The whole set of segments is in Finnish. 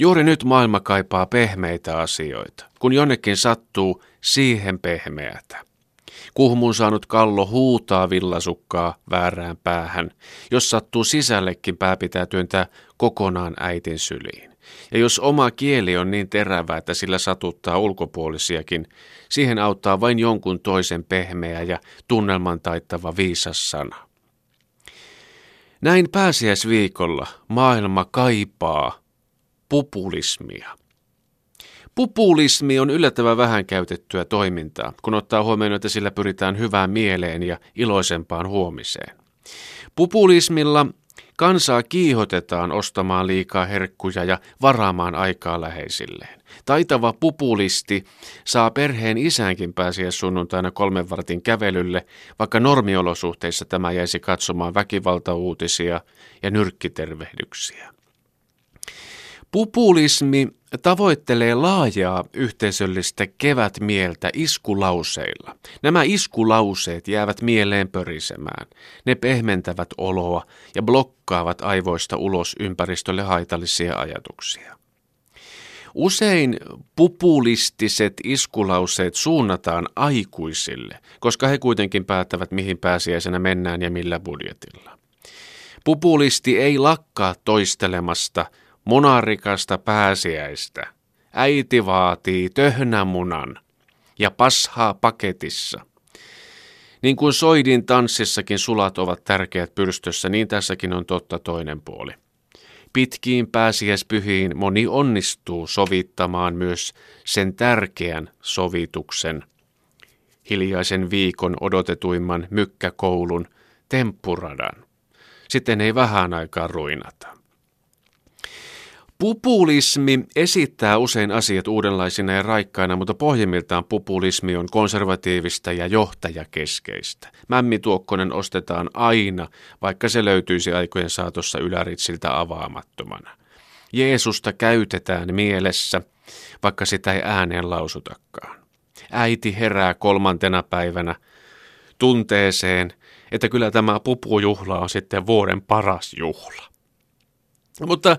Juuri nyt maailma kaipaa pehmeitä asioita. Kun jonnekin sattuu, siihen pehmeätä. Kuhmuun saanut kallo huutaa villasukkaa väärään päähän. Jos sattuu sisällekin, pää pitää työntää kokonaan äitin syliin. Ja jos oma kieli on niin terävä, että sillä satuttaa ulkopuolisiakin, siihen auttaa vain jonkun toisen pehmeä ja tunnelman taittava viisas sana. Näin pääsiäisviikolla maailma kaipaa pupulismia. Pupulismi on yllättävän vähän käytettyä toimintaa, kun ottaa huomioon, että sillä pyritään hyvään mieleen ja iloisempaan huomiseen. Pupulismilla kansaa kiihotetaan ostamaan liikaa herkkuja ja varaamaan aikaa läheisilleen. Taitava pupulisti saa perheen isäänkin pääsiäissunnuntaina 3 vartin kävelylle, vaikka normiolosuhteissa tämä jäisi katsomaan väkivaltauutisia ja nyrkkitervehdyksiä. Pupulismi tavoittelee laajaa yhteisöllistä kevätmieltä iskulauseilla. Nämä iskulauseet jäävät mieleen pörisemään. Ne pehmentävät oloa ja blokkaavat aivoista ulos ympäristölle haitallisia ajatuksia. Usein populistiset iskulauseet suunnataan aikuisille, koska he kuitenkin päättävät, mihin pääsiäisenä mennään ja millä budjetilla. Populisti ei lakkaa toistelemasta munarikasta pääsiäistä, äiti vaatii töhnämunan ja pashaa paketissa. Niin kuin soidin tanssissakin sulat ovat tärkeät pyrstössä, niin tässäkin on totta toinen puoli. Pitkiin pääsiäispyhiin moni onnistuu sovittamaan myös sen tärkeän sovituksen, hiljaisen viikon odotetuimman mykkäkoulun temppuradan. Sitten ei vähän aikaa ruinata. Pupulismi esittää usein asiat uudenlaisina ja raikkaina, mutta pohjimmiltaan pupulismi on konservatiivista ja johtajakeskeistä. Mämmituokkonen ostetaan aina, vaikka se löytyisi aikojen saatossa yläritsiltä avaamattomana. Jeesusta käytetään mielessä, vaikka sitä ei ääneen lausutakaan. Äiti herää 3. päivänä tunteeseen, että kyllä tämä pupujuhla on sitten vuoden paras juhla. Mutta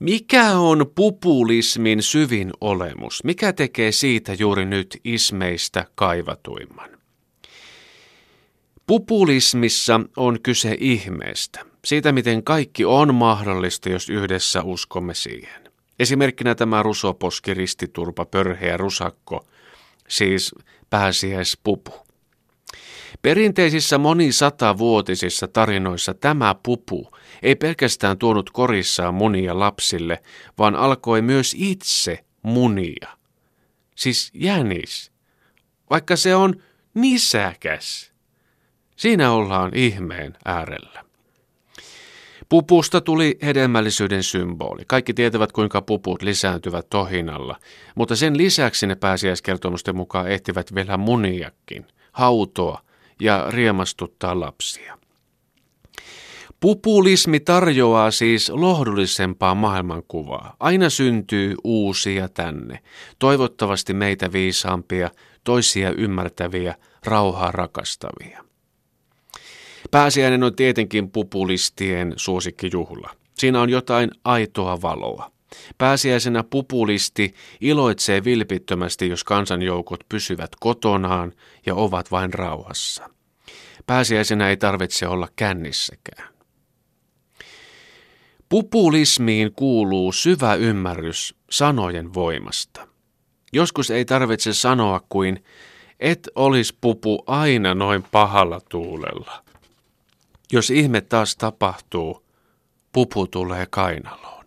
mikä on pupulismin syvin olemus? Mikä tekee siitä juuri nyt ismeistä kaivatuimman? Pupulismissa on kyse ihmeestä, siitä miten kaikki on mahdollista, jos yhdessä uskomme siihen. Esimerkkinä tämä rusoposki, ristiturpa, pörheä rusakko, siis pääsiäispupu. Perinteisissä monisatavuotisissa tarinoissa tämä pupu ei pelkästään tuonut korissaan munia lapsille, vaan alkoi myös itse munia. Siis jänis, vaikka se on nisäkäs. Siinä ollaan ihmeen äärellä. Pupusta tuli hedelmällisyyden symboli. Kaikki tietävät, kuinka puput lisääntyvät tohinalla, mutta sen lisäksi ne pääsiäiskertomusten mukaan ehtivät vielä muniakin, hautoa ja riemastuttaa lapsia. Pupulismi tarjoaa siis lohdullisempaa maailmankuvaa. Aina syntyy uusia tänne. Toivottavasti meitä viisaampia, toisia ymmärtäviä, rauhaa rakastavia. Pääsiäinen on tietenkin pupulistien suosikkijuhla. Siinä on jotain aitoa valoa. Pääsiäisenä pupulisti iloitsee vilpittömästi, jos kansanjoukot pysyvät kotonaan ja ovat vain rauhassa. Pääsiäisenä ei tarvitse olla kännissäkään. Pupulismiin kuuluu syvä ymmärrys sanojen voimasta. Joskus ei tarvitse sanoa kuin, et olis pupu aina noin pahalla tuulella. Jos ihme taas tapahtuu, pupu tulee kainaloon.